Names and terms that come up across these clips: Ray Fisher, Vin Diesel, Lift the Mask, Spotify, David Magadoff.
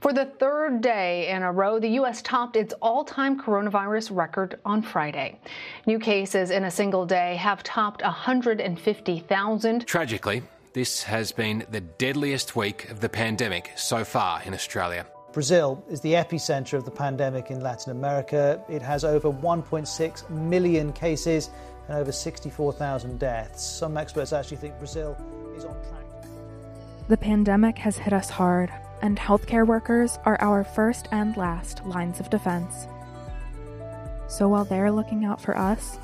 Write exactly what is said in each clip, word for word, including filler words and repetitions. For the third day in a row, the U S topped its all-time coronavirus record on Friday. New cases in a single day have topped one hundred fifty thousand. Tragically, this has been the deadliest week of the pandemic so far in Australia. Brazil is the epicenter of the pandemic in Latin America. It has over one point six million cases and over sixty-four thousand deaths. Some experts actually think Brazil is on track. The pandemic has hit us hard, and healthcare workers are our first and last lines of defense. So while they're looking out for us,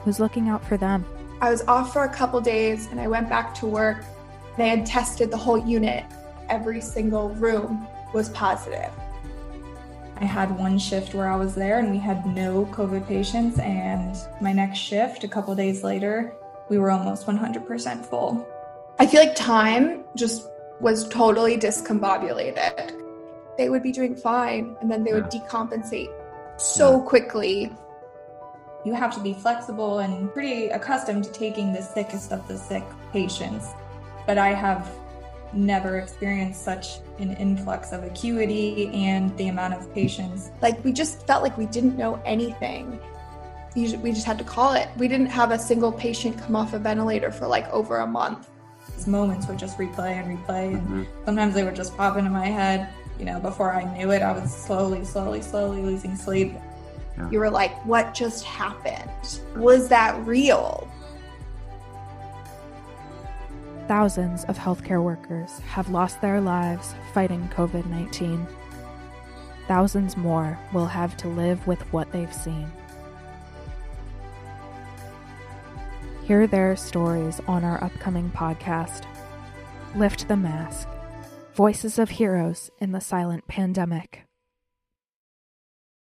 who's looking out for them? I was off for a couple days and I went back to work. They had tested the whole unit, every single room was positive. I had one shift where I was there and we had no COVID patients, and my next shift a couple days later we were almost one hundred percent full. I feel like time just was totally discombobulated. They would be doing fine and then they would decompensate so quickly. You have to be flexible and pretty accustomed to taking the sickest of the sick patients, but I have never experienced such an influx of acuity and the amount of patients. Like, we just felt like we didn't know anything. We just had to call it. We didn't have a single patient come off a ventilator for like over a month. These moments would just replay and replay, and mm-hmm. sometimes they would just pop into my head. You know, before I knew it, I was slowly, slowly, slowly losing sleep. Yeah. You were like, what just happened? Was that real? Thousands of healthcare workers have lost their lives fighting COVID nineteen. Thousands more will have to live with what they've seen. Hear their stories on our upcoming podcast, Lift the Mask, Voices of Heroes in the Silent Pandemic.